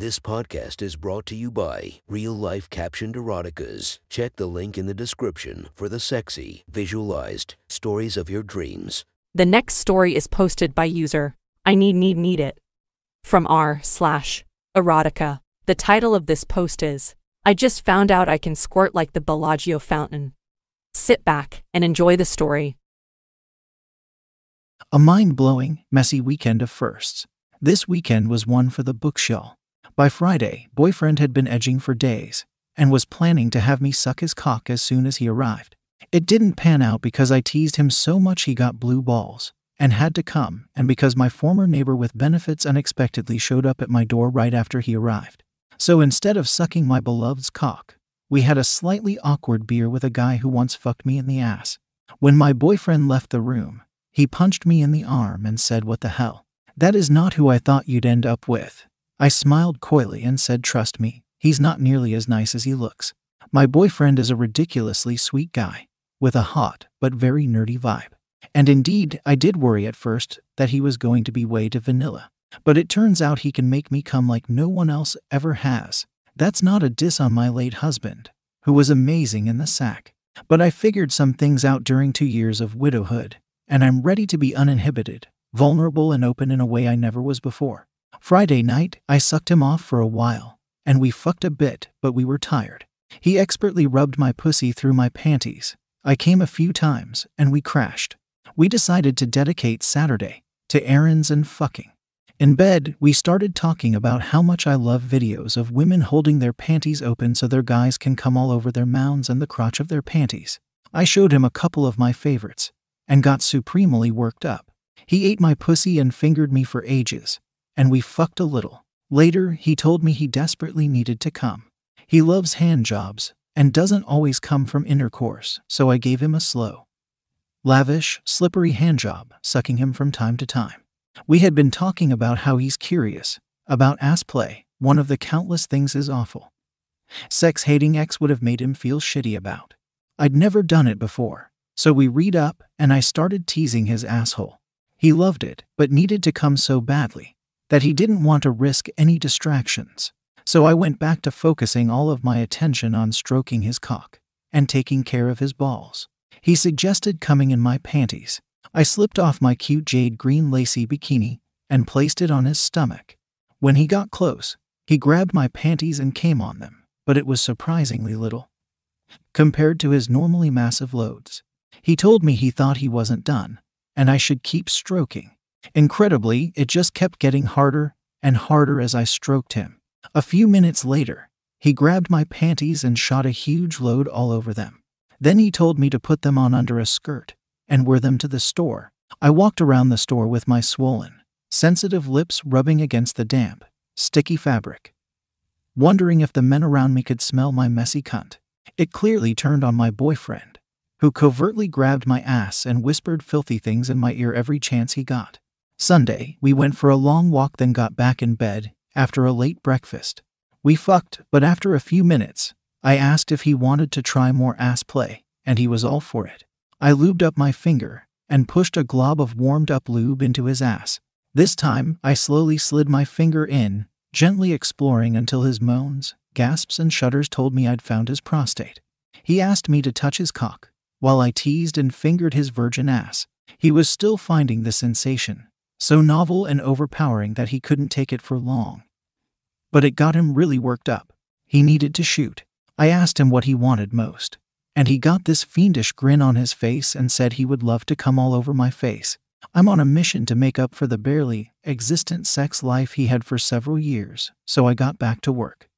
This podcast is brought to you by Real Life Captioned Eroticas. Check the link in the description for the sexy, visualized stories of your dreams. The next story is posted by user I need it from r/erotica. The title of this post is, I just found out I can squirt like the Bellagio fountain. Sit back and enjoy the story. A mind-blowing, messy weekend of firsts. This weekend was one for the bookshelf. By Friday, boyfriend had been edging for days and was planning to have me suck his cock as soon as he arrived. It didn't pan out because I teased him so much he got blue balls and had to come, and because my former neighbor with benefits unexpectedly showed up at my door right after he arrived. So instead of sucking my beloved's cock, we had a slightly awkward beer with a guy who once fucked me in the ass. When my boyfriend left the room, he punched me in the arm and said, "What the hell? That is not who I thought you'd end up with." I smiled coyly and said, "Trust me, he's not nearly as nice as he looks." My boyfriend is a ridiculously sweet guy, with a hot but very nerdy vibe. And indeed, I did worry at first that he was going to be way too vanilla. But it turns out he can make me come like no one else ever has. That's not a diss on my late husband, who was amazing in the sack. But I figured some things out during 2 years of widowhood, and I'm ready to be uninhibited, vulnerable and open in a way I never was before. Friday night, I sucked him off for a while, and we fucked a bit, but we were tired. He expertly rubbed my pussy through my panties. I came a few times, and we crashed. We decided to dedicate Saturday to errands and fucking. In bed, we started talking about how much I love videos of women holding their panties open so their guys can come all over their mounds and the crotch of their panties. I showed him a couple of my favorites, and got supremely worked up. He ate my pussy and fingered me for ages, and we fucked a little. Later, he told me he desperately needed to come. He loves handjobs and doesn't always come from intercourse, so I gave him a slow, lavish, slippery handjob, sucking him from time to time. We had been talking about how he's curious about ass play, one of the countless things his awful, sex-hating ex would have made him feel shitty about. I'd never done it before, so we read up and I started teasing his asshole. He loved it, but needed to come so badly that he didn't want to risk any distractions. So I went back to focusing all of my attention on stroking his cock and taking care of his balls. He suggested coming in my panties. I slipped off my cute jade green lacy bikini and placed it on his stomach. When he got close, he grabbed my panties and came on them, but it was surprisingly little compared to his normally massive loads. He told me he thought he wasn't done, and I should keep stroking. Incredibly, it just kept getting harder and harder as I stroked him. A few minutes later, he grabbed my panties and shot a huge load all over them. Then he told me to put them on under a skirt and wear them to the store. I walked around the store with my swollen, sensitive lips rubbing against the damp, sticky fabric, wondering if the men around me could smell my messy cunt. It clearly turned on my boyfriend, who covertly grabbed my ass and whispered filthy things in my ear every chance he got. Sunday, we went for a long walk, then got back in bed after a late breakfast. We fucked, but after a few minutes, I asked if he wanted to try more ass play, and he was all for it. I lubed up my finger and pushed a glob of warmed up lube into his ass. This time, I slowly slid my finger in, gently exploring until his moans, gasps, and shudders told me I'd found his prostate. He asked me to touch his cock while I teased and fingered his virgin ass. He was still finding the sensation so novel and overpowering that he couldn't take it for long, but it got him really worked up. He needed to shoot. I asked him what he wanted most, and he got this fiendish grin on his face and said he would love to come all over my face. I'm on a mission to make up for the barely existent sex life he had for several years, so I got back to work,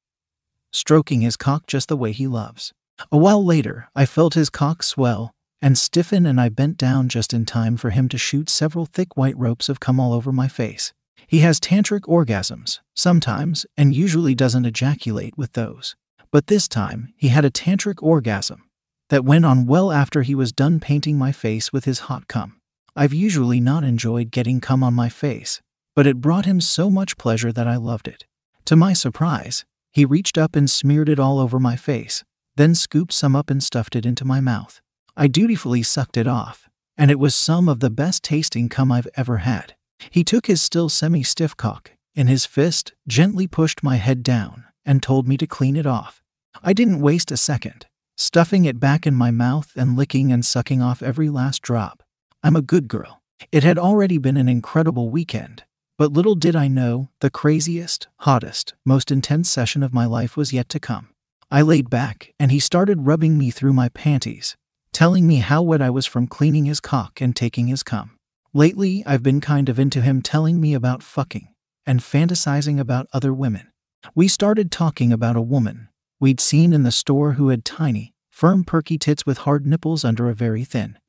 stroking his cock just the way he loves. A while later, I felt his cock swell and stiffen, and I bent down just in time for him to shoot several thick white ropes of cum all over my face. He has tantric orgasms, sometimes, and usually doesn't ejaculate with those. But this time, he had a tantric orgasm that went on well after he was done painting my face with his hot cum. I've usually not enjoyed getting cum on my face, but it brought him so much pleasure that I loved it. To my surprise, he reached up and smeared it all over my face, then scooped some up and stuffed it into my mouth. I dutifully sucked it off, and it was some of the best tasting cum I've ever had. He took his still semi-stiff cock in his fist, gently pushed my head down and told me to clean it off. I didn't waste a second, stuffing it back in my mouth and licking and sucking off every last drop. I'm a good girl. It had already been an incredible weekend, but little did I know, the craziest, hottest, most intense session of my life was yet to come. I laid back, and he started rubbing me through my panties, telling me how wet I was from cleaning his cock and taking his cum. Lately, I've been kind of into him telling me about fucking and fantasizing about other women. We started talking about a woman we'd seen in the store who had tiny, firm perky tits with hard nipples under a very thin,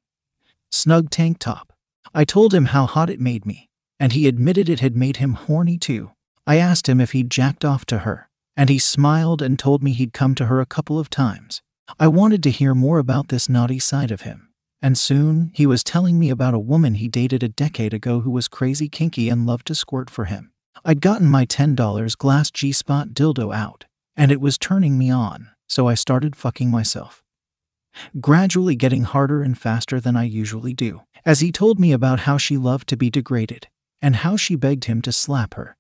snug tank top. I told him how hot it made me, and he admitted it had made him horny too. I asked him if he'd jacked off to her, and he smiled and told me he'd come to her a couple of times. I wanted to hear more about this naughty side of him, and soon he was telling me about a woman he dated a decade ago who was crazy kinky and loved to squirt for him. I'd gotten my $10 glass G-spot dildo out, and it was turning me on, so I started fucking myself, gradually getting harder and faster than I usually do, as he told me about how she loved to be degraded, and how she begged him to slap her,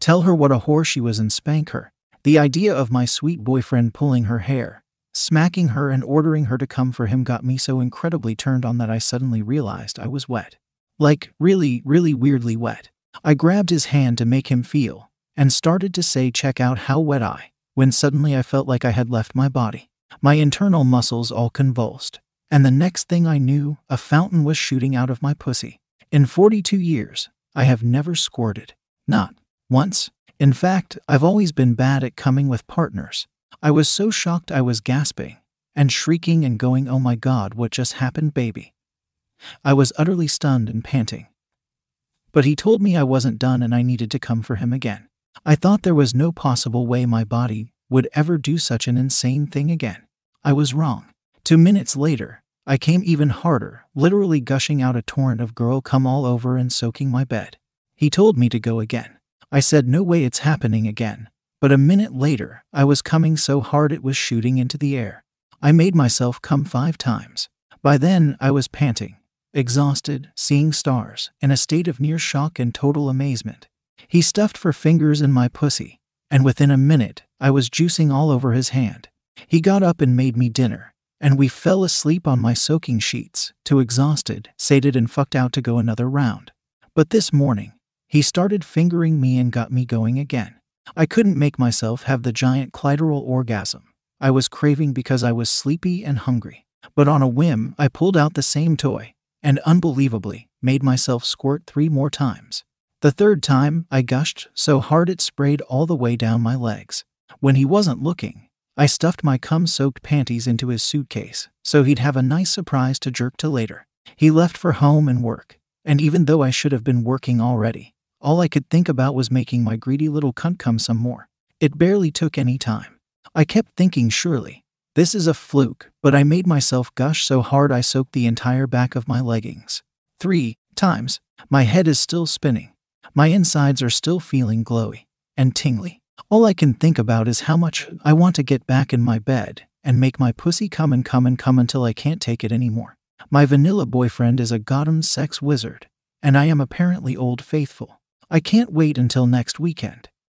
tell her what a whore she was and spank her. The idea of my sweet boyfriend pulling her hair, smacking her and ordering her to come for him got me so incredibly turned on that I suddenly realized I was wet. Like, really, really weirdly wet. I grabbed his hand to make him feel, and started to say check out how wet I, when suddenly I felt like I had left my body. My internal muscles all convulsed, and the next thing I knew, a fountain was shooting out of my pussy. In 42 years, I have never squirted. Not once. In fact, I've always been bad at coming with partners. I was so shocked I was gasping and shrieking and going, "Oh my God, what just happened, baby?" I was utterly stunned and panting. But he told me I wasn't done and I needed to come for him again. I thought there was no possible way my body would ever do such an insane thing again. I was wrong. 2 minutes later, I came even harder, literally gushing out a torrent of girl cum all over and soaking my bed. He told me to go again. I said no way it's happening again, but a minute later, I was coming so hard it was shooting into the air. I made myself come 5 times. By then, I was panting, exhausted, seeing stars, in a state of near shock and total amazement. He stuffed for fingers in my pussy, and within a minute, I was juicing all over his hand. He got up and made me dinner, and we fell asleep on my soaking sheets, too exhausted, sated and fucked out to go another round. But this morning, he started fingering me and got me going again. I couldn't make myself have the giant clitoral orgasm I was craving because I was sleepy and hungry. But on a whim, I pulled out the same toy and unbelievably made myself squirt 3 more times. The 3rd time, I gushed so hard it sprayed all the way down my legs. When he wasn't looking, I stuffed my cum-soaked panties into his suitcase so he'd have a nice surprise to jerk to later. He left for home and work, and even though I should have been working already, all I could think about was making my greedy little cunt come some more. It barely took any time. I kept thinking surely this is a fluke, but I made myself gush so hard I soaked the entire back of my leggings. 3 times. My head is still spinning. My insides are still feeling glowy and tingly. All I can think about is how much I want to get back in my bed and make my pussy come and come and come until I can't take it anymore. My vanilla boyfriend is a goddamn sex wizard, and I am apparently old faithful. I can't wait until next weekend,